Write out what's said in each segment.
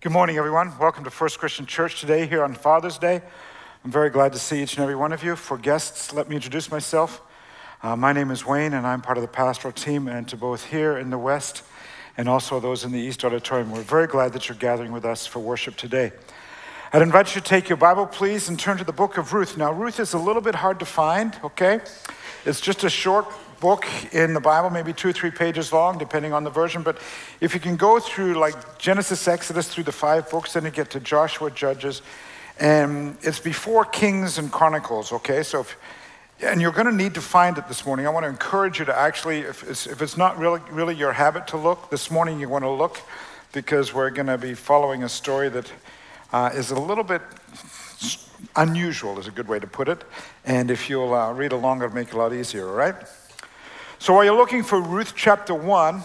Good morning, everyone. Welcome to First Christian Church today here on Father's Day. I'm very glad to see each and every one of you. For guests, let me introduce myself. My name is Wayne, and I'm part of the pastoral team, and to both here in the West and also those in the East Auditorium. We're very glad that you're gathering with us for worship today. I'd invite you to take your Bible, please, and turn to the book of Ruth. Now, Ruth is a little bit hard to find, okay? It's just a short book in the Bible, maybe 2 or 3 pages long, depending on the version. But if you can go through like Genesis, Exodus, through the 5 books, then you get to Joshua, Judges, and it's before Kings and Chronicles, okay? So, and you're gonna need to find it this morning. I wanna encourage you to actually, if it's not really your habit to look, this morning you wanna look, because we're gonna be following a story that is a little bit unusual, is a good way to put it. And if you'll read along, it'll make it a lot easier, all right? So while you're looking for Ruth chapter 1,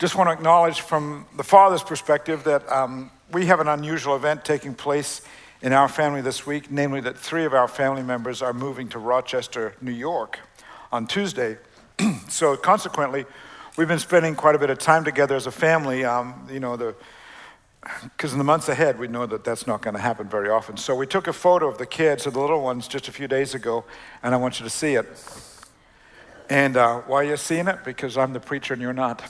just want to acknowledge from the father's perspective that we have an unusual event taking place in our family this week, namely that 3 of our family members are moving to Rochester, New York on Tuesday. So consequently, we've been spending quite a bit of time together as a family, because in the months ahead, we know that that's not going to happen very often. So we took a photo of the kids, of the little ones, just a few days ago, and I want you to see it. And why are you seeing it? Because I'm the preacher and you're not.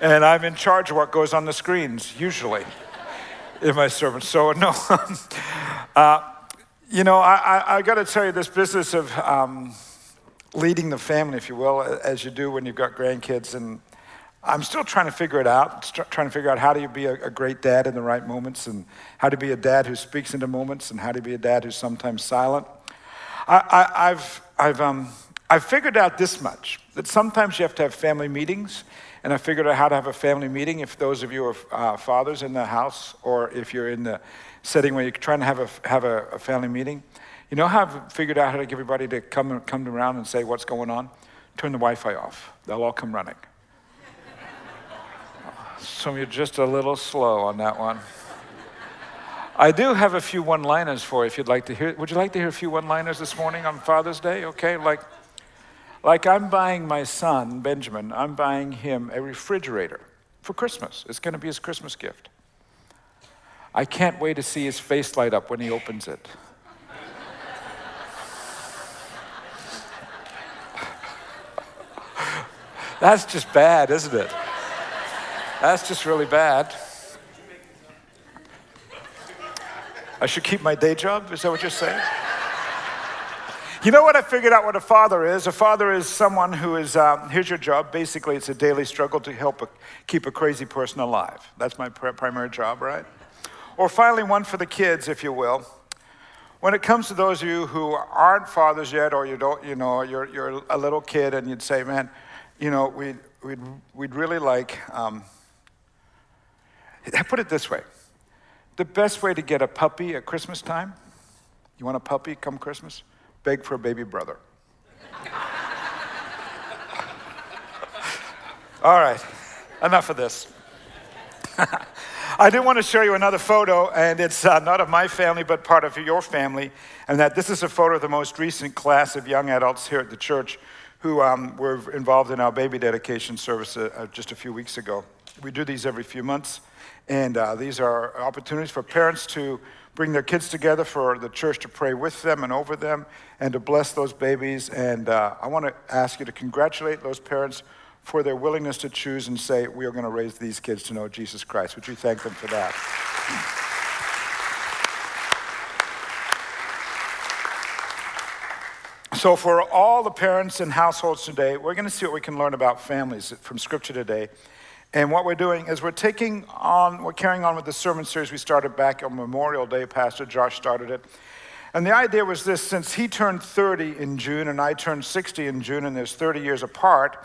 And I'm in charge of what goes on the screens, usually, in my sermons. So, no. I got to tell you, this business of leading the family, if you will, as you do when you've got grandkids, and I'm still trying to figure it out, trying to figure out how do you be a great dad in the right moments, and how to be a dad who speaks into moments, and how to be a dad who's sometimes silent. I've figured out this much, that sometimes you have to have family meetings, and I figured out how to have a family meeting if those of you are fathers in the house, or if you're in the setting where you're trying to have a family meeting. You know how I've figured out how to get everybody to come around and say, what's going on? Turn the Wi-Fi off. They'll all come running. So you're just a little slow on that one. I do have a few one-liners for you if you'd like to hear. Would you like to hear a few one-liners this morning on Father's Day? Okay, like I'm buying my son, Benjamin, I'm buying him a refrigerator for Christmas. It's going to be his Christmas gift. I can't wait to see his face light up when he opens it. That's just bad, isn't it? That's just really bad. I should keep my day job? Is that what you're saying? You know what I figured out what a father is? A father is someone who is, here's your job. Basically, it's a daily struggle to help keep a crazy person alive. That's my primary job, right? Or finally, one for the kids, if you will. When it comes to those of you who aren't fathers yet, or you don't, you're a little kid and you'd say, man, we'd really like, I put it this way. The best way to get a puppy at Christmas time, you want a puppy come Christmas? Beg for a baby brother. All right, enough of this. I do want to show you another photo, and it's not of my family, but part of your family, and that this is a photo of the most recent class of young adults here at the church who were involved in our baby dedication service just a few weeks ago. We do these every few months, and these are opportunities for parents to bring their kids together, for the church to pray with them and over them, and to bless those babies. And I want to ask you to congratulate those parents for their willingness to choose and say, we are going to raise these kids to know Jesus Christ. Would you thank them for that? So for all the parents and households today, we're going to see what we can learn about families from Scripture today. And what we're doing is we're carrying on with the sermon series we started back on Memorial Day. Pastor Josh started it. And the idea was this: since he turned 30 in June and I turned 60 in June, and there's 30 years apart,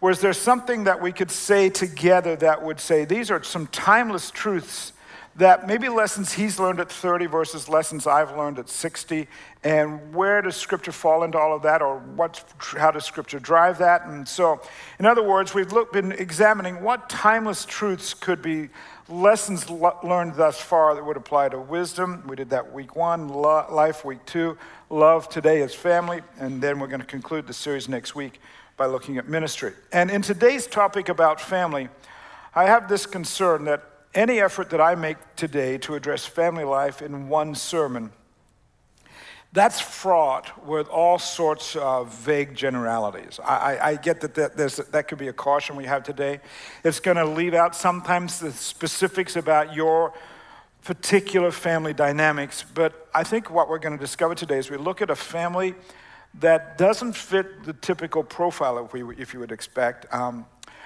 was there something that we could say together that would say, these are some timeless truths that maybe lessons he's learned at 30 versus lessons I've learned at 60, and where does Scripture fall into all of that, or how does Scripture drive that? And so, in other words, we've been examining what timeless truths could be lessons learned thus far that would apply to wisdom. We did that week 1, life week 2, love today as family, and then we're going to conclude the series next week by looking at ministry. And in today's topic about family, I have this concern that any effort that I make today to address family life in one sermon, that's fraught with all sorts of vague generalities. I get that could be a caution we have today. It's going to leave out sometimes the specifics about your particular family dynamics, but I think what we're going to discover today is we look at a family that doesn't fit the typical profile of if you would expect.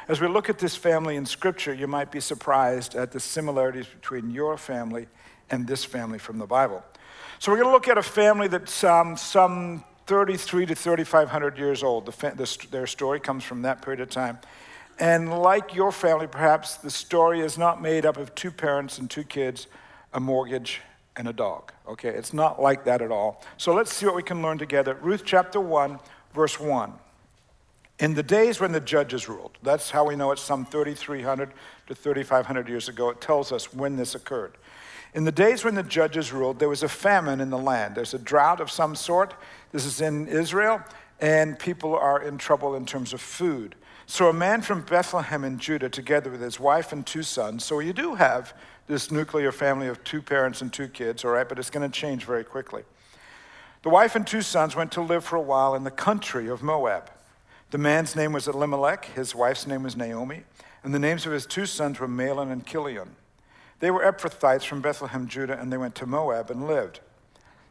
As we look at this family in Scripture, you might be surprised at the similarities between your family and this family from the Bible. So we're going to look at a family that's some 33 to 3,500 years old. Their story comes from that period of time. And like your family, perhaps the story is not made up of two parents and two kids, a mortgage, and a dog. Okay, it's not like that at all. So let's see what we can learn together. Ruth chapter 1, verse 1. In the days when the judges ruled, that's how we know it's some 3,300 to 3,500 years ago. It tells us when this occurred. In the days when the judges ruled, there was a famine in the land. There's a drought of some sort. This is in Israel, and people are in trouble in terms of food. So a man from Bethlehem in Judah, together with his wife and two sons, so you do have this nuclear family of two parents and two kids, all right, but it's going to change very quickly. The wife and two sons went to live for a while in the country of Moab. The man's name was Elimelech, his wife's name was Naomi, and the names of his two sons were Mahlon and Kilion. They were Ephrathites from Bethlehem, Judah, and they went to Moab and lived.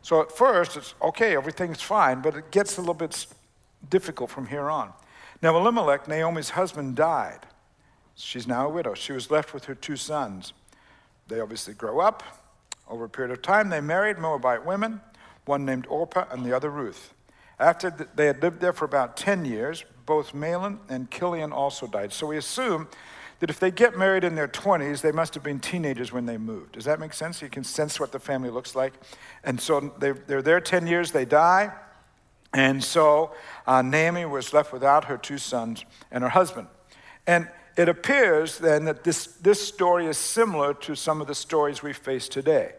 So at first, it's okay, everything's fine, but it gets a little bit difficult from here on. Now Elimelech, Naomi's husband, died. She's now a widow. She was left with her two sons. They obviously grow up. Over a period of time, they married Moabite women, one named Orpah and the other Ruth. After they had lived there for about 10 years, both Mahlon and Kilion also died. So we assume that if they get married in their 20s, they must have been teenagers when they moved. Does that make sense? You can sense what the family looks like. And so they're there 10 years, they die. And so Naomi was left without her two sons and her husband. And it appears then that this story is similar to some of the stories we face today.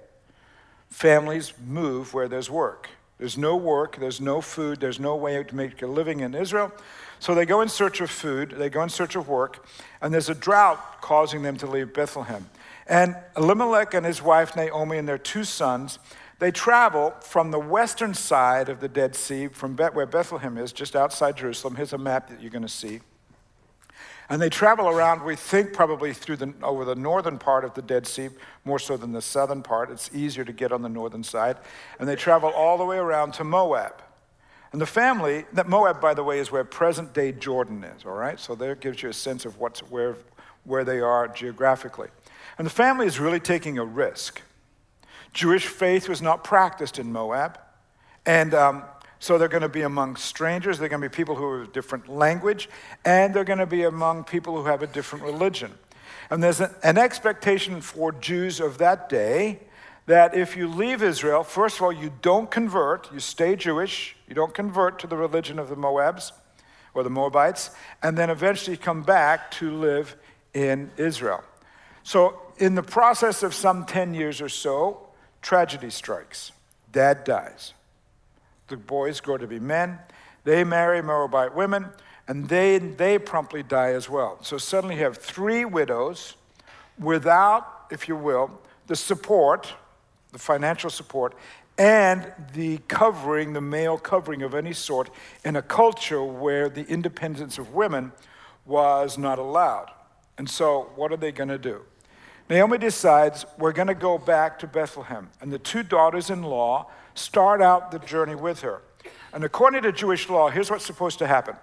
Families move where there's work. There's no work, there's no food, there's no way to make a living in Israel. So they go in search of food, they go in search of work, and there's a drought causing them to leave Bethlehem. And Elimelech and his wife Naomi and their two sons, they travel from the western side of the Dead Sea, from where Bethlehem is, just outside Jerusalem. Here's a map that you're going to see. And they travel around, we think probably over the northern part of the Dead Sea, more so than the southern part. It's easier to get on the northern side. And they travel all the way around to Moab. And the family, that Moab, by the way, is where present-day Jordan is, all right? So there gives you a sense of where they are geographically. And the family is really taking a risk. Jewish faith was not practiced in Moab. And so they're going to be among strangers, they're going to be people who have a different language, and they're going to be among people who have a different religion. And there's an expectation for Jews of that day that if you leave Israel, first of all, you don't convert, you stay Jewish, you don't convert to the religion of the Moabs or the Moabites, and then eventually come back to live in Israel. So in the process of some 10 years or so, tragedy strikes. Dad dies. The boys grow to be men, they marry Moabite women, and they promptly die as well. So suddenly you have three widows without, if you will, the support, the financial support, and the covering, the male covering of any sort, in a culture where the independence of women was not allowed. And so what are they going to do? Naomi decides, we're going to go back to Bethlehem. And the two daughters-in-law start out the journey with her. And according to Jewish law, here's what's supposed to happen.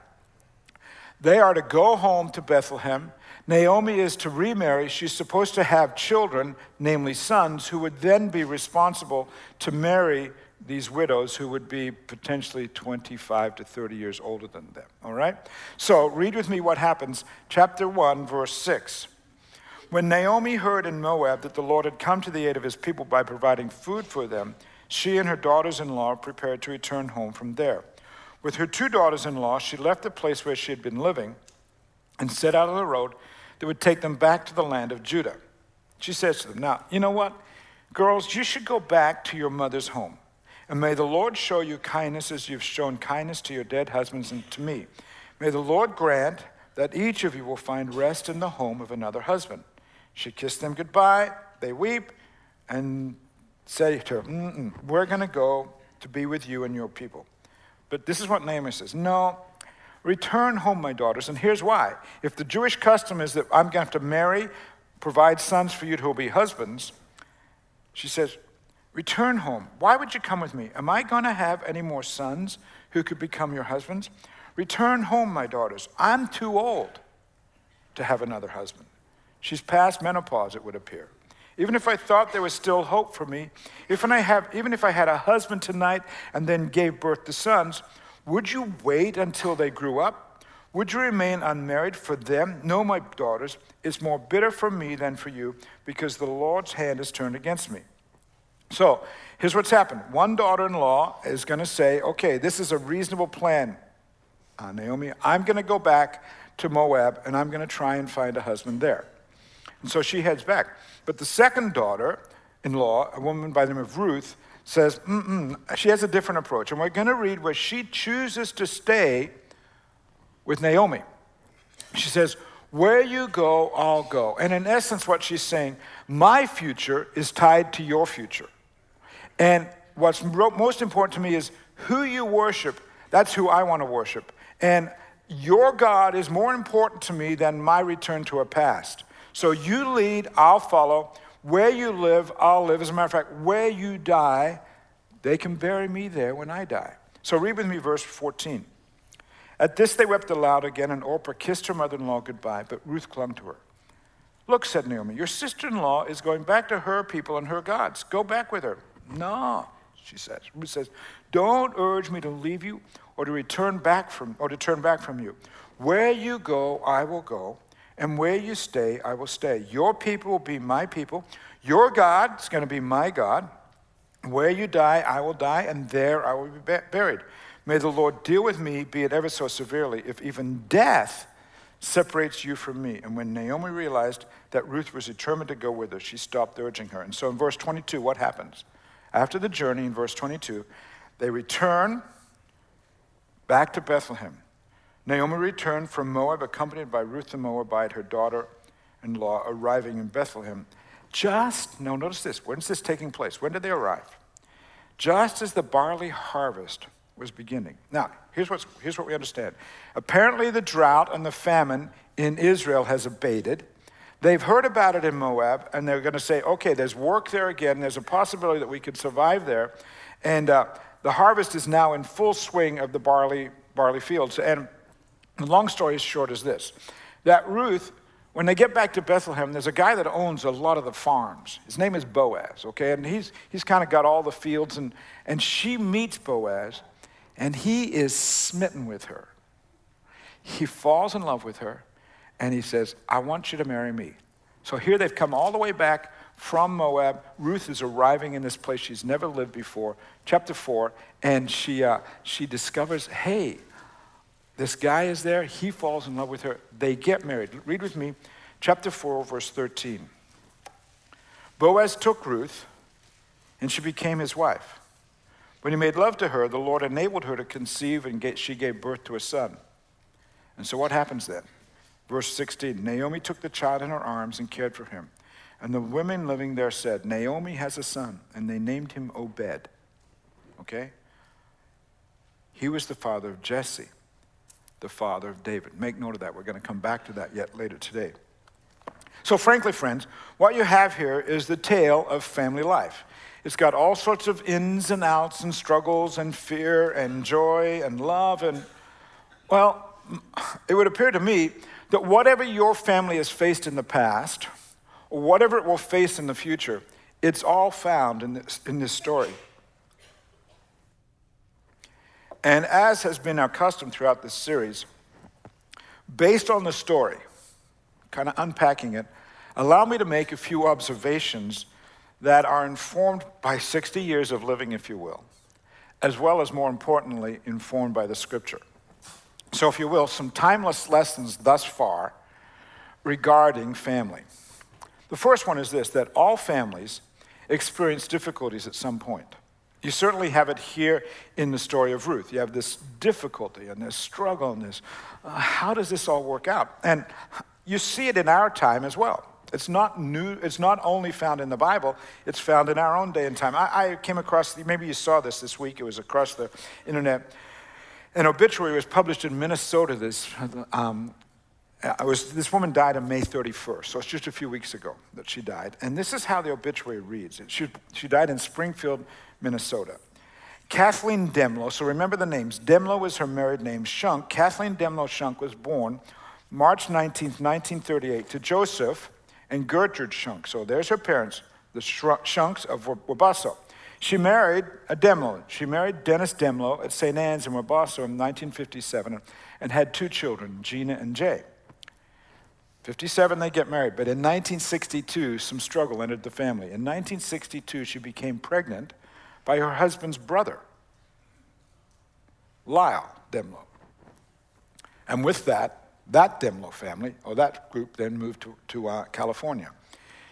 They are to go home to Bethlehem. Naomi is to remarry. She's supposed to have children, namely sons, who would then be responsible to marry these widows who would be potentially 25 to 30 years older than them. All right? So read with me what happens. Chapter 1, verse 6. When Naomi heard in Moab that the Lord had come to the aid of his people by providing food for them, she and her daughters-in-law prepared to return home from there. With her two daughters-in-law, she left the place where she had been living and set out on the road that would take them back to the land of Judah. She says to them, now, you know what? Girls, you should go back to your mother's home, and may the Lord show you kindness as you've shown kindness to your dead husbands and to me. May the Lord grant that each of you will find rest in the home of another husband. She kissed them goodbye. They weep and say to her, we're going to go to be with you and your people. But this is what Naomi says. No, return home, my daughters, and here's why. If the Jewish custom is that I'm going to have to marry, provide sons for you who will be husbands, she says, return home. Why would you come with me? Am I going to have any more sons who could become your husbands? Return home, my daughters. I'm too old to have another husband. She's past menopause, it would appear. Even if I thought there was still hope for me, even if I had a husband tonight and then gave birth to sons, would you wait until they grew up? Would you remain unmarried for them? No, my daughters, it's more bitter for me than for you, because the Lord's hand is turned against me. So here's what's happened. One daughter-in-law is going to say, okay, this is a reasonable plan, Naomi. I'm going to go back to Moab, and I'm going to try and find a husband there. And so she heads back. But the second daughter-in-law, a woman by the name of Ruth, says, she has a different approach. And we're going to read where she chooses to stay with Naomi. She says, where you go, I'll go. And in essence, what she's saying, my future is tied to your future. And what's most important to me is who you worship, that's who I want to worship. And your God is more important to me than my return to a past. So you lead, I'll follow. Where you live, I'll live. As a matter of fact, where you die, they can bury me there when I die. So read with me verse 14. At this they wept aloud again, and Orpah kissed her mother-in-law goodbye, but Ruth clung to her. Look, said Naomi, your sister-in-law is going back to her people and her gods. Go back with her. No, she says. Ruth says, don't urge me to leave you or to turn back from you. Where you go, I will go. And where you stay, I will stay. Your people will be my people. Your God is going to be my God. Where you die, I will die, and there I will be buried. May the Lord deal with me, be it ever so severely, if even death separates you from me. And when Naomi realized that Ruth was determined to go with her, she stopped urging her. And so in verse 22, what happens? After the journey, in verse 22, they return back to Bethlehem. Naomi returned from Moab, accompanied by Ruth the Moabite, her daughter-in-law, arriving in Bethlehem. Notice this. When's this taking place? When did they arrive? Just as the barley harvest was beginning. Now, here's what we understand. Apparently, the drought and the famine in Israel has abated. They've heard about it in Moab, and they're going to say, okay, there's work there again. There's a possibility that we could survive there. And the harvest is now in full swing of the barley fields. And the long story is short as this, that Ruth, when they get back to Bethlehem, there's a guy that owns a lot of the farms. His name is Boaz, okay? And he's kind of got all the fields, and she meets Boaz, and he is smitten with her. He falls in love with her, and he says, I want you to marry me. So here they've come all the way back from Moab. Ruth is arriving in this place she's never lived before, chapter 4, and she discovers, hey, this guy is there. He falls in love with her. They get married. Read with me, chapter 4, verse 13. Boaz took Ruth, and she became his wife. When he made love to her, the Lord enabled her to conceive, and she gave birth to a son. And so what happens then? Verse 16, Naomi took the child in her arms and cared for him. And the women living there said, Naomi has a son, and they named him Obed. Okay? He was the father of Jesse, the father of David. Make note of that. We're going to come back to that yet later today. So frankly, friends, what you have here is the tale of family life. It's got all sorts of ins and outs and struggles and fear and joy and love and, well, it would appear to me that whatever your family has faced in the past, or whatever it will face in the future, it's all found in this story. And as has been our custom throughout this series, based on the story, kind of unpacking it, allow me to make a few observations that are informed by 60 years of living, if you will, as well as, more importantly, informed by the Scripture. So, if you will, some timeless lessons thus far regarding family. The first one is this, that all families experience difficulties at some point You certainly have it here in the story of Ruth. You have this difficulty and this struggle and this, how does this all work out? And you see it in our time as well. It's not new. It's not only found in the Bible, it's found in our own day and time. I came across, maybe you saw this week, it was across the internet. An obituary was published in Minnesota. This woman died on May 31st, so it's just a few weeks ago that she died. And this is how the obituary reads. She died in Springfield, Minnesota. Kathleen Demlo, so remember the names. Demlo was her married name. Shunk, Kathleen Demlo Shunk, was born March 19th, 1938, to Joseph and Gertrude Shunk. So there's her parents, the Shunks of Wabasso. She married a Demlo. She married Dennis Demlo at St. Anne's in Wabasso in 1957 and had two children, Gina and Jay. 1957, they get married, but in 1962, some struggle entered the family. In 1962, she became pregnant by her husband's brother, Lyle Demlo. And with that Demlo family, or that group, then moved to California.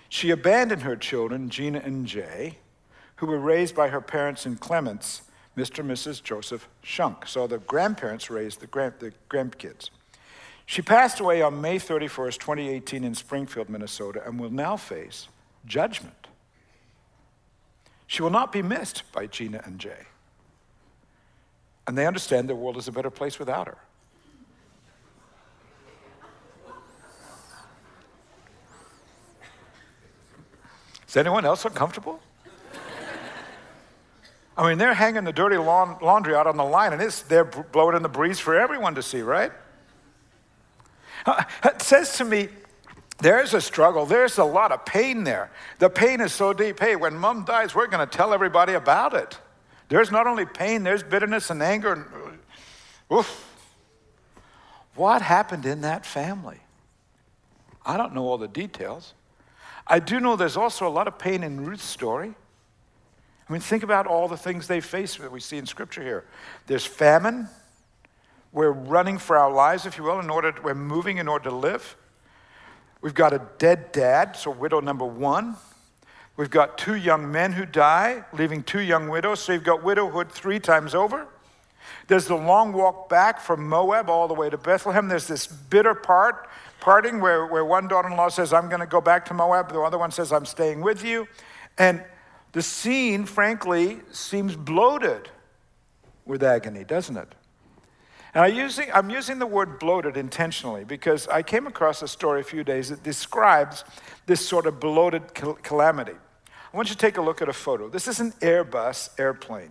She abandoned her children, Gina and Jay, who were raised by her parents in Clements, Mr. and Mrs. Joseph Shunk. So the grandparents raised the grandkids. She passed away on May 31st, 2018 in Springfield, Minnesota, and will now face judgment. She will not be missed by Gina and Jay. And they understand the world is a better place without her. Is anyone else uncomfortable? I mean, they're hanging the dirty laundry out on the line, and they're blowing in the breeze for everyone to see, right? It says to me, there's a struggle. There's a lot of pain there. The pain is so deep. Hey, when mom dies, we're going to tell everybody about it. There's not only pain, there's bitterness and anger. And, oof. What happened in that family? I don't know all the details. I do know there's also a lot of pain in Ruth's story. I mean, think about all the things they face that we see in Scripture here. There's famine. We're running for our lives, if you will, we're moving in order to live. We've got a dead dad, so widow number one. We've got two young men who die, leaving two young widows, so you've got widowhood three times over. There's the long walk back from Moab all the way to Bethlehem. There's this bitter parting where one daughter-in-law says, I'm gonna go back to Moab, the other one says, I'm staying with you. And the scene, frankly, seems bloated with agony, doesn't it? And I'm using the word bloated intentionally because I came across a story a few days that describes this sort of bloated calamity. I want you to take a look at a photo. This is an Airbus airplane.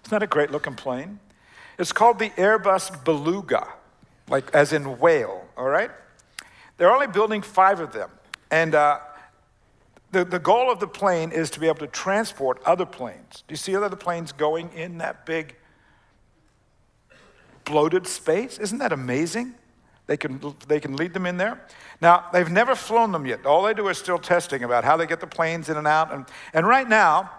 It's not a great looking plane. It's called the Airbus Beluga, like as in whale, all right? They're only building 5 of them. And the goal of the plane is to be able to transport other planes. Do you see other planes going in that big bloated space? Isn't that amazing? They can lead them in there. Now, they've never flown them yet. All they do is still testing about how they get the planes in and out. And right now,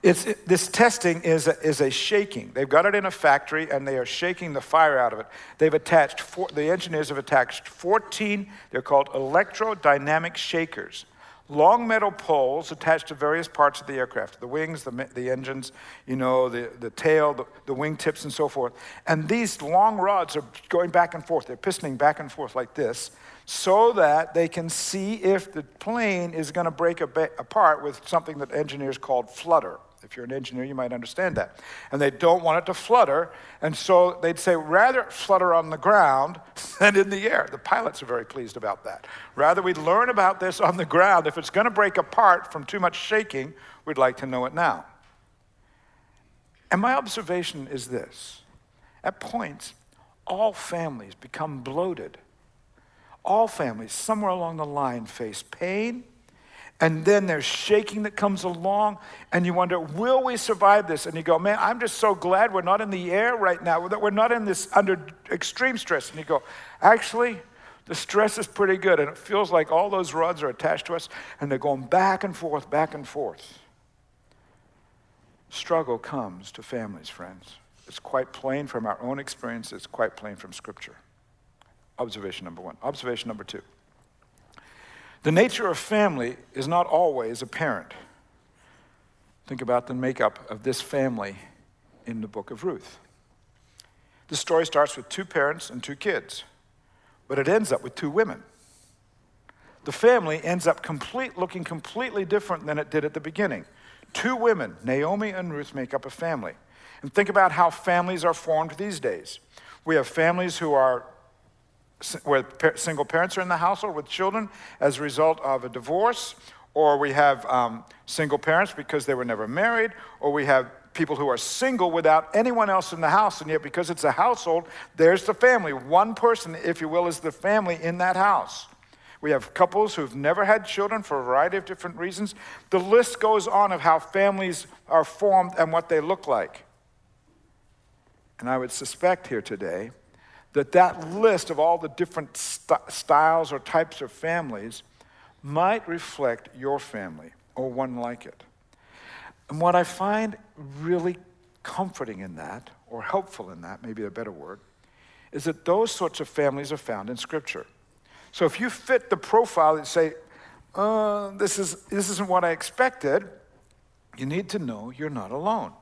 this testing is a shaking. They've got it in a factory, and they are shaking the fire out of it. The engineers have attached 14, they're called electrodynamic shakers. Long metal poles attached to various parts of the aircraft, the wings, the engines, the tail, the wingtips, and so forth. And these long rods are going back and forth. They're pistoning back and forth like this so that they can see if the plane is going to break apart with something that engineers called flutter. If you're an engineer, you might understand that. And they don't want it to flutter, and so they'd say rather flutter on the ground than in the air. The pilots are very pleased about that. Rather, we'd learn about this on the ground. If it's going to break apart from too much shaking, we'd like to know it now. And my observation is this. At points, all families become bloated. All families, somewhere along the line, face pain, and then there's shaking that comes along, and you wonder, will we survive this? And you go, man, I'm just so glad we're not in the air right now, that we're not in this under extreme stress. And you go, actually, the stress is pretty good, and it feels like all those rods are attached to us, and they're going back and forth, back and forth. Struggle comes to families, friends. It's quite plain from our own experience. It's quite plain from Scripture. Observation number 1. Observation number 2. The nature of family is not always apparent. Think about the makeup of this family in the book of Ruth. The story starts with two parents and two kids, but it ends up with two women. The family ends up looking completely different than it did at the beginning. Two women, Naomi and Ruth, make up a family. And think about how families are formed these days. We have families where single parents are in the household with children as a result of a divorce, or we have single parents because they were never married, or we have people who are single without anyone else in the house, and yet because it's a household, there's the family. One person, if you will, is the family in that house. We have couples who've never had children for a variety of different reasons. The list goes on of how families are formed and what they look like. And I would suspect here today that list of all the different styles or types of families might reflect your family or one like it. And what I find really comforting in that, or helpful in that, maybe a better word, is that those sorts of families are found in Scripture. So if you fit the profile and say, this isn't what I expected, you need to know you're not alone.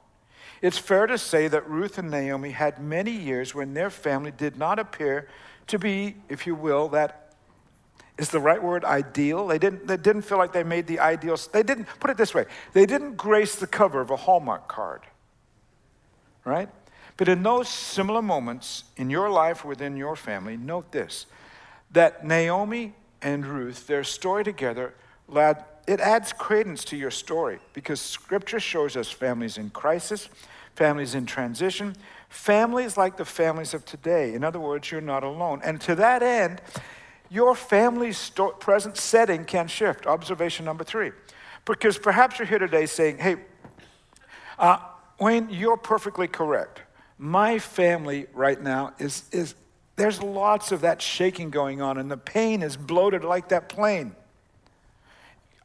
It's fair to say that Ruth and Naomi had many years when their family did not appear to be, if you will, that is the right word, ideal. They didn't feel like they made the ideal. Put it this way, they didn't grace the cover of a Hallmark card, right? But in those similar moments in your life, within your family, note this, that Naomi and Ruth, their story together, it adds credence to your story, because Scripture shows us families in crisis, families in transition, families like the families of today. In other words, you're not alone. And to that end, your family's present setting can shift. Observation number 3. Because perhaps you're here today saying, hey, Wayne, you're perfectly correct. My family right now is there's lots of that shaking going on, and the pain is bloated like that plane.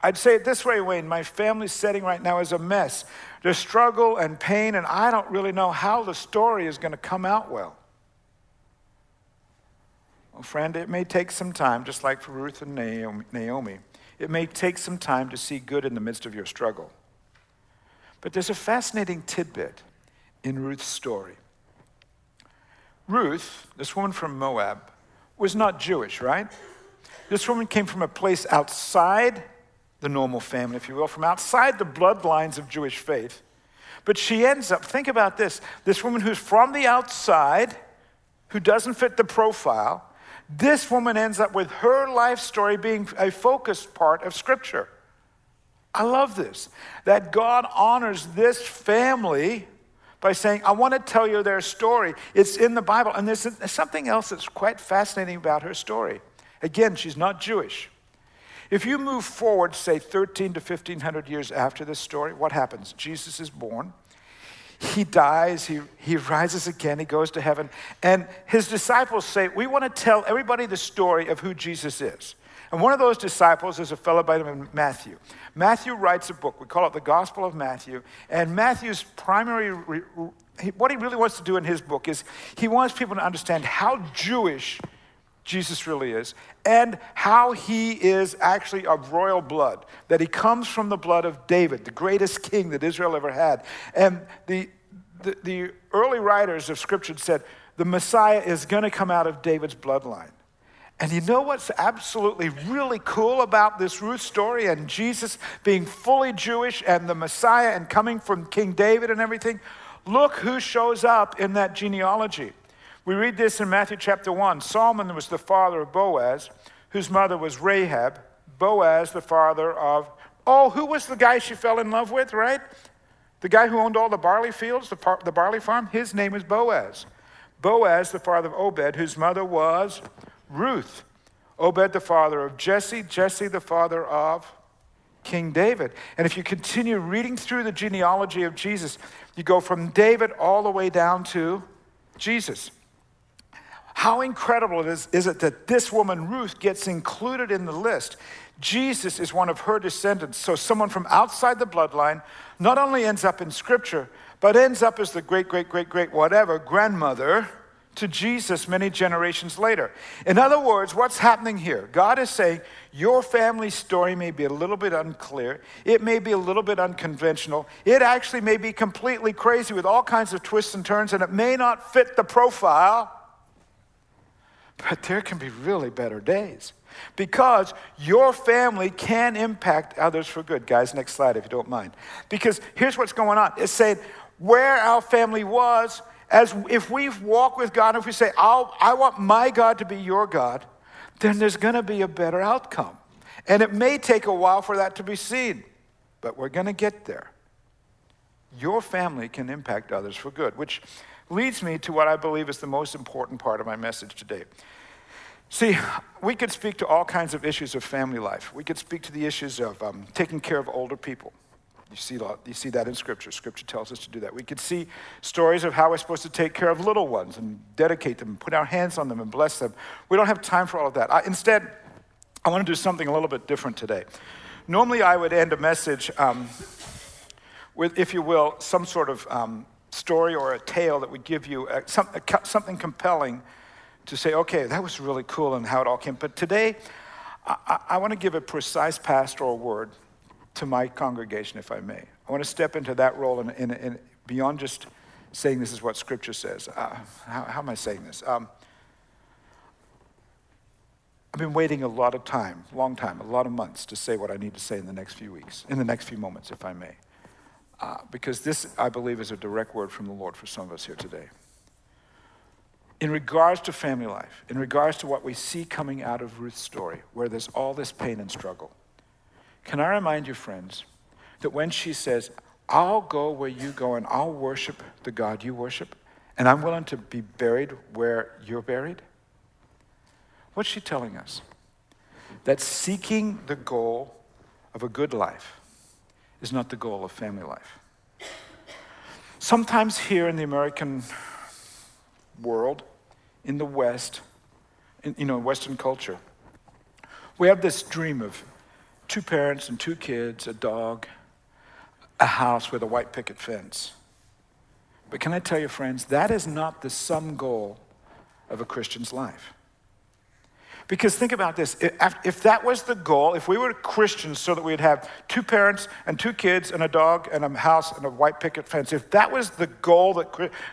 I'd say it this way, Wayne, my family's setting right now is a mess. There's struggle and pain, and I don't really know how the story is going to come out well. Well, friend, it may take some time, just like for Ruth and Naomi. It may take some time to see good in the midst of your struggle. But there's a fascinating tidbit in Ruth's story. Ruth, this woman from Moab, was not Jewish, right? This woman came from a place outside the normal family, if you will, from outside the bloodlines of Jewish faith. But she ends up, think about this woman who's from the outside, who doesn't fit the profile, this woman ends up with her life story being a focused part of Scripture. I love this, that God honors this family by saying, I want to tell you their story. It's in the Bible. And there's something else that's quite fascinating about her story. Again, she's not Jewish. If you move forward, say, 13 to 1,500 years after this story, what happens? Jesus is born. He dies. He rises again. He goes to heaven. And his disciples say, we want to tell everybody the story of who Jesus is. And one of those disciples is a fellow by the name of Matthew. Matthew writes a book. We call it the Gospel of Matthew. And Matthew's primary, what he really wants to do in his book is he wants people to understand how Jewish Jesus really is, and how he is actually of royal blood, that he comes from the blood of David, the greatest king that Israel ever had. And the early writers of Scripture said, the Messiah is going to come out of David's bloodline. And you know what's absolutely really cool about this Ruth story and Jesus being fully Jewish and the Messiah and coming from King David and everything? Look who shows up in that genealogy. We read this in Matthew chapter 1. Solomon was the father of Boaz, whose mother was Rahab. Boaz, the father of, who was the guy she fell in love with, right? The guy who owned all the barley fields, the barley farm, his name is Boaz. Boaz, the father of Obed, whose mother was Ruth. Obed, the father of Jesse. Jesse, the father of King David. And if you continue reading through the genealogy of Jesus, you go from David all the way down to Jesus. How incredible is it that this woman, Ruth, gets included in the list. Jesus is one of her descendants. So someone from outside the bloodline not only ends up in Scripture, but ends up as the great, great, great, great, whatever, grandmother to Jesus many generations later. In other words, what's happening here? God is saying, your family story may be a little bit unclear. It may be a little bit unconventional. It actually may be completely crazy with all kinds of twists and turns, and it may not fit the profile. But there can be really better days, because your family can impact others for good. Guys, next slide if you don't mind. Because here's what's going on. It's saying where our family was, as if we walk with God, if we say, I want my God to be your God, then there's going to be a better outcome. And it may take a while for that to be seen, but we're going to get there. Your family can impact others for good, which leads me to what I believe is the most important part of my message today. See, we could speak to all kinds of issues of family life. We could speak to the issues of taking care of older people. You see that in Scripture. Scripture tells us to do that. We could see stories of how we're supposed to take care of little ones and dedicate them, and put our hands on them and bless them. We don't have time for all of that. Instead, I want to do something a little bit different today. Normally, I would end a message with, if you will, some sort of story or a tale that would give you something compelling to say, okay, that was really cool and how it all came. But today, I want to give a precise pastoral word to my congregation, if I may. I want to step into that role and beyond just saying this is what Scripture says. How am I saying this? I've been waiting a lot of time, long time, a lot of months to say what I need to say in the next few weeks, in the next few moments, if I may. Because this, I believe, is a direct word from the Lord for some of us here today. In regards to family life, in regards to what we see coming out of Ruth's story, where there's all this pain and struggle, can I remind you, friends, that when she says, I'll go where you go and I'll worship the God you worship, and I'm willing to be buried where you're buried, what's she telling us? That seeking the goal of a good life is not the goal of family life. Sometimes here in the American world, in the West, in Western culture, we have this dream of two parents and two kids, a dog, a house with a white picket fence. But can I tell you, friends, that is not the sum goal of a Christian's life. Because think about this, if that was the goal, if we were Christians so that we'd have two parents and two kids and a dog and a house and a white picket fence, if that was the goal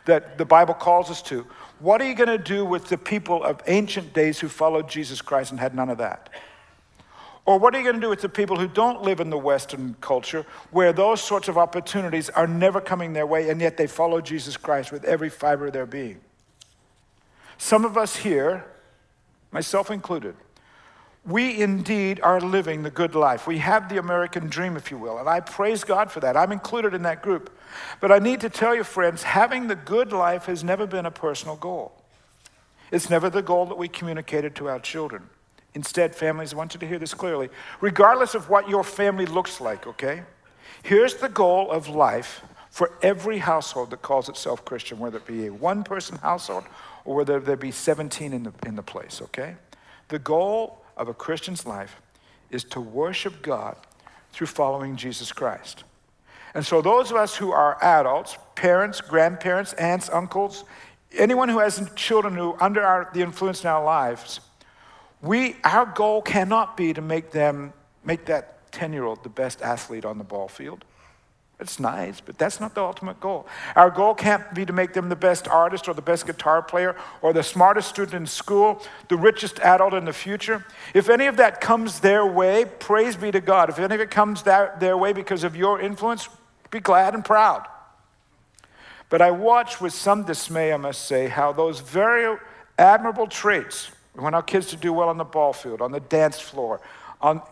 that the Bible calls us to, what are you going to do with the people of ancient days who followed Jesus Christ and had none of that? Or what are you going to do with the people who don't live in the Western culture where those sorts of opportunities are never coming their way and yet they follow Jesus Christ with every fiber of their being? Some of us here, myself included, we indeed are living the good life. We have the American dream, if you will, and I praise God for that. I'm included in that group. But I need to tell you, friends, having the good life has never been a personal goal. It's never the goal that we communicated to our children. Instead, families, I want you to hear this clearly. Regardless of what your family looks like, okay? Here's the goal of life for every household that calls itself Christian, whether it be a one-person household or whether there be 17 in the place, okay? The goal of a Christian's life is to worship God through following Jesus Christ. And so those of us who are adults, parents, grandparents, aunts, uncles, anyone who has children who under the influence in our lives, our goal cannot be to make that 10-year-old the best athlete on the ball field. It's nice, but that's not the ultimate goal. Our goal can't be to make them the best artist or the best guitar player or the smartest student in school, the richest adult in the future. If any of that comes their way, praise be to God. If any of it comes their way because of your influence, be glad and proud. But I watch with some dismay, I must say, how those very admirable traits, we want our kids to do well on the ball field, on the dance floor,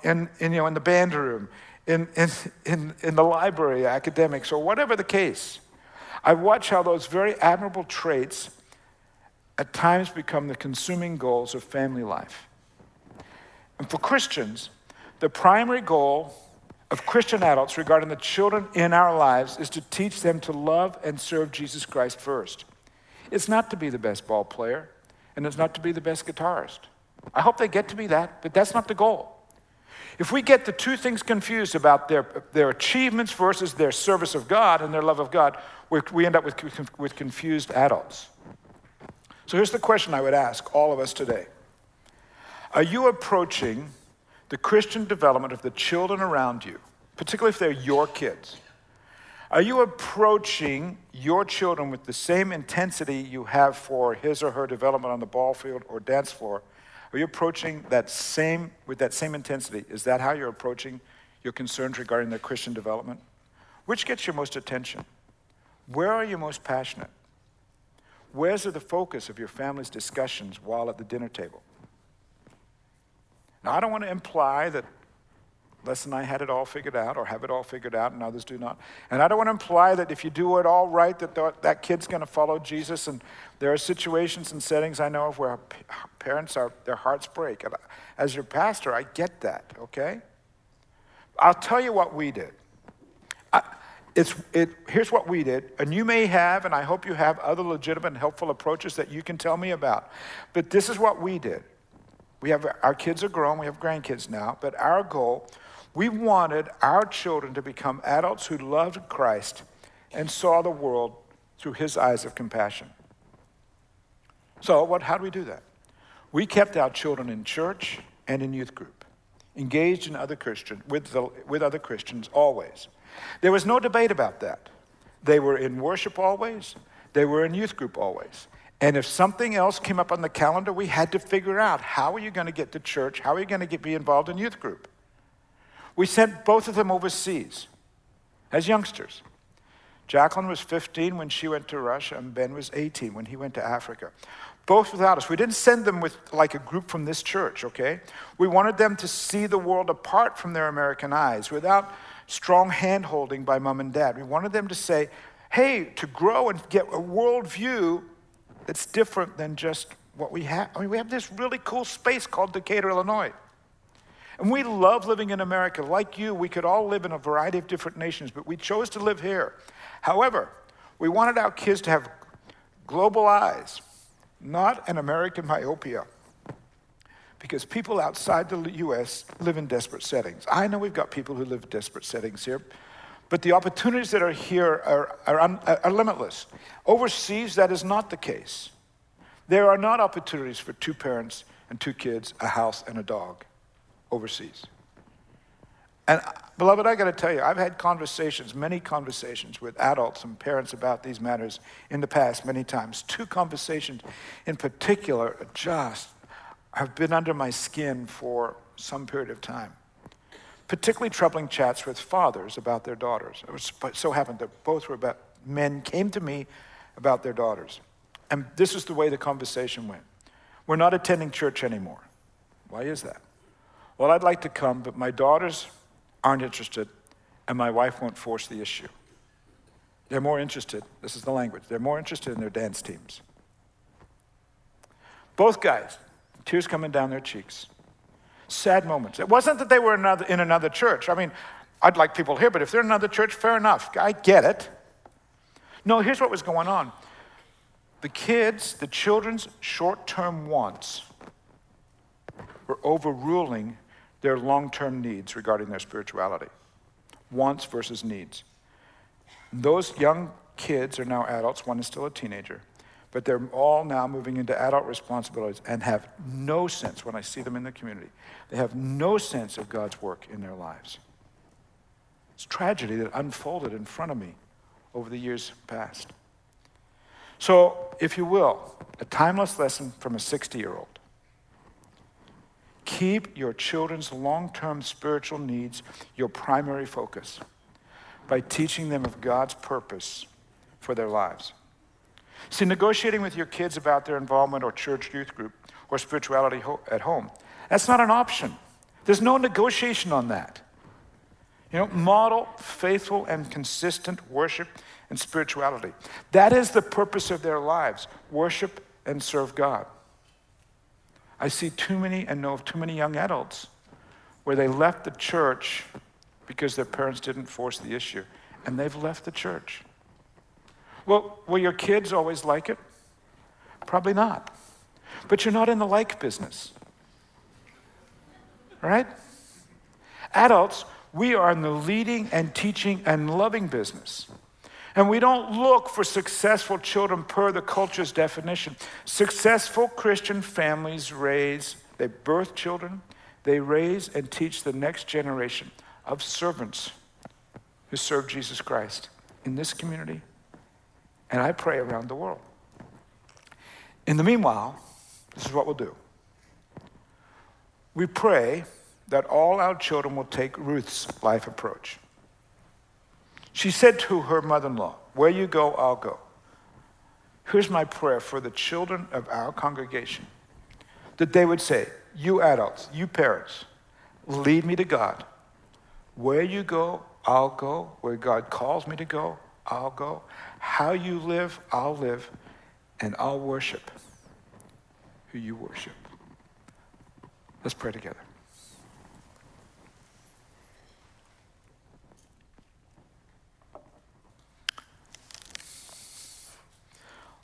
in the band room, in the library, academics, or whatever the case. I watch how those very admirable traits at times become the consuming goals of family life. And for Christians, the primary goal of Christian adults regarding the children in our lives is to teach them to love and serve Jesus Christ first. It's not to be the best ball player, and it's not to be the best guitarist. I hope they get to be that, but that's not the goal. If we get the two things confused about their achievements versus their service of God and their love of God, we end up with confused adults. So here's the question I would ask all of us today. Are you approaching the Christian development of the children around you, particularly if they're your kids? Are you approaching your children with the same intensity you have for his or her development on the ball field or dance floor? Are you approaching that same with that same intensity? Is that how you're approaching your concerns regarding their Christian development? Which gets your most attention? Where are you most passionate? Where's the focus of your family's discussions while at the dinner table? Now, I don't want to imply that Les and I had it all figured out or have it all figured out and others do not. And I don't want to imply that if you do it all right that that kid's going to follow Jesus. And there are situations and settings I know of where parents, their hearts break. And as your pastor, I get that, okay? I'll tell you what we did. Here's what we did, and you may have, and I hope you have, other legitimate and helpful approaches that you can tell me about. But this is what we did. We have our kids are grown, we have grandkids now, but our goal, we wanted our children to become adults who loved Christ and saw the world through his eyes of compassion. So how do we do that? We kept our children in church and in youth group, engaged in other Christian with other Christians always. There was no debate about that. They were in worship always. They were in youth group always. And if something else came up on the calendar, we had to figure out, how are you going to get to church? How are you going to be involved in youth group? We sent both of them overseas as youngsters. Jacqueline was 15 when she went to Russia, and Ben was 18 when he went to Africa. Both without us. We didn't send them with like a group from this church, okay? We wanted them to see the world apart from their American eyes, without strong hand-holding by mom and dad. We wanted them to say, hey, to grow and get a worldview that's different than just what we have. I mean, we have this really cool space called Decatur, Illinois. And we love living in America. Like you, we could all live in a variety of different nations, but we chose to live here. However, we wanted our kids to have global eyes, not an American myopia, because people outside the U.S. live in desperate settings. I know we've got people who live in desperate settings here, but the opportunities that are here are limitless. Overseas, that is not the case. There are not opportunities for two parents and two kids, a house and a dog overseas. And beloved, I got to tell you, I've had conversations, many conversations with adults and parents about these matters in the past many times. Two conversations in particular just have been under my skin for some period of time. Particularly troubling chats with fathers about their daughters. It so happened that both were about men came to me about their daughters. And this is the way the conversation went. We're not attending church anymore. Why is that? Well, I'd like to come, but my daughters aren't interested, and my wife won't force the issue. They're more interested, this is the language, they're more interested in their dance teams. Both guys, tears coming down their cheeks. Sad moments. It wasn't that they were in another church. I mean, I'd like people here, but if they're in another church, fair enough. I get it. No, here's what was going on. The children's short-term wants were overruling their long-term needs regarding their spirituality. Wants versus needs. Those young kids are now adults. One is still a teenager. But they're all now moving into adult responsibilities and have no sense, when I see them in the community, they have no sense of God's work in their lives. It's tragedy that unfolded in front of me over the years past. So, if you will, a timeless lesson from a 60-year-old. Keep your children's long-term spiritual needs your primary focus by teaching them of God's purpose for their lives. See, negotiating with your kids about their involvement or church youth group or spirituality at home, that's not an option. There's no negotiation on that. You know, model faithful and consistent worship and spirituality. That is the purpose of their lives, worship and serve God. I see too many and know of too many young adults where they left the church because their parents didn't force the issue, and they've left the church. Well, will your kids always like it? Probably not. But you're not in the like business, right? Adults, we are in the leading and teaching and loving business. And we don't look for successful children per the culture's definition. Successful Christian families they birth children, they raise and teach the next generation of servants who serve Jesus Christ in this community, and I pray around the world. In the meanwhile, this is what we'll do. We pray that all our children will take Ruth's life approach. She said to her mother-in-law, "Where you go, I'll go." Here's my prayer for the children of our congregation, that they would say, "You adults, you parents, lead me to God. Where you go, I'll go. Where God calls me to go, I'll go. How you live, I'll live, and I'll worship who you worship." Let's pray together.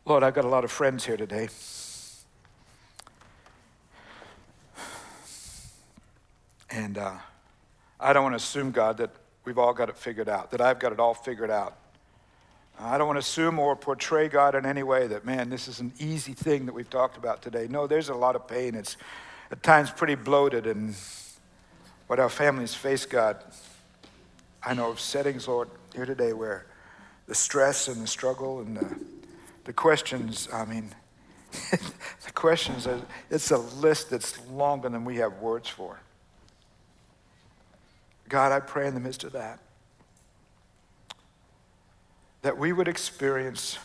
Lord, I've got a lot of friends here today. And I don't want to assume, God, that we've all got it figured out, that I've got it all figured out. I don't want to assume or portray, God, in any way that, man, this is an easy thing that we've talked about today. No, there's a lot of pain. It's at times pretty bloated, and what our families face, God. I know of settings, Lord, here today where the stress and the struggle and the questions, I mean, the questions, it's a list that's longer than we have words for. God, I pray in the midst of that, that we would experience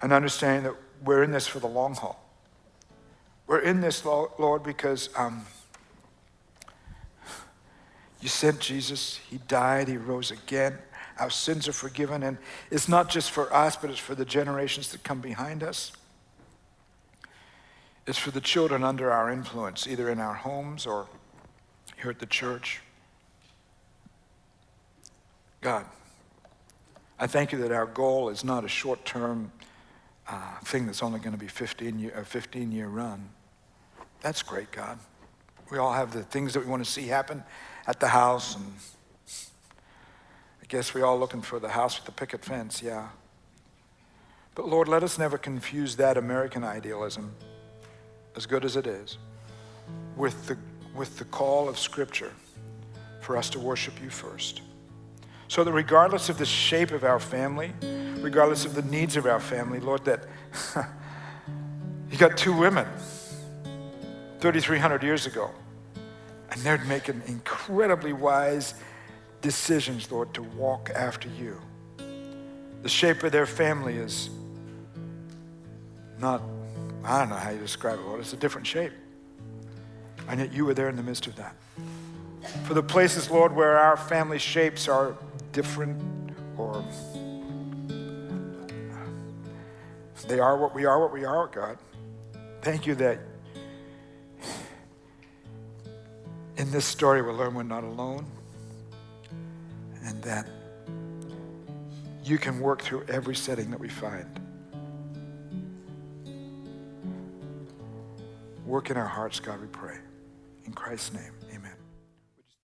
an understanding that we're in this for the long haul. We're in this, Lord, because you sent Jesus, he died, he rose again. Our sins are forgiven, and it's not just for us, but it's for the generations that come behind us. It's for the children under our influence, either in our homes or here at the church. God, I thank you that our goal is not a short-term thing that's only going to be 15-year run. That's great, God. We all have the things that we want to see happen at the house, and guess we're all looking for the house with the picket fence, yeah. But Lord, let us never confuse that American idealism, as good as it is, with the call of Scripture for us to worship you first. So that regardless of the shape of our family, regardless of the needs of our family, Lord, that you got two women 3,300 years ago, and they're making incredibly wise decisions, Lord, to walk after you. The shape of their family is not, I don't know how you describe it, Lord. It's a different shape. And yet you were there in the midst of that. For the places, Lord, where our family shapes are different, or they are what we are, God. Thank you that in this story we'll learn we're not alone, and that you can work through every setting that we find. Work in our hearts, God, we pray. In Christ's name, amen.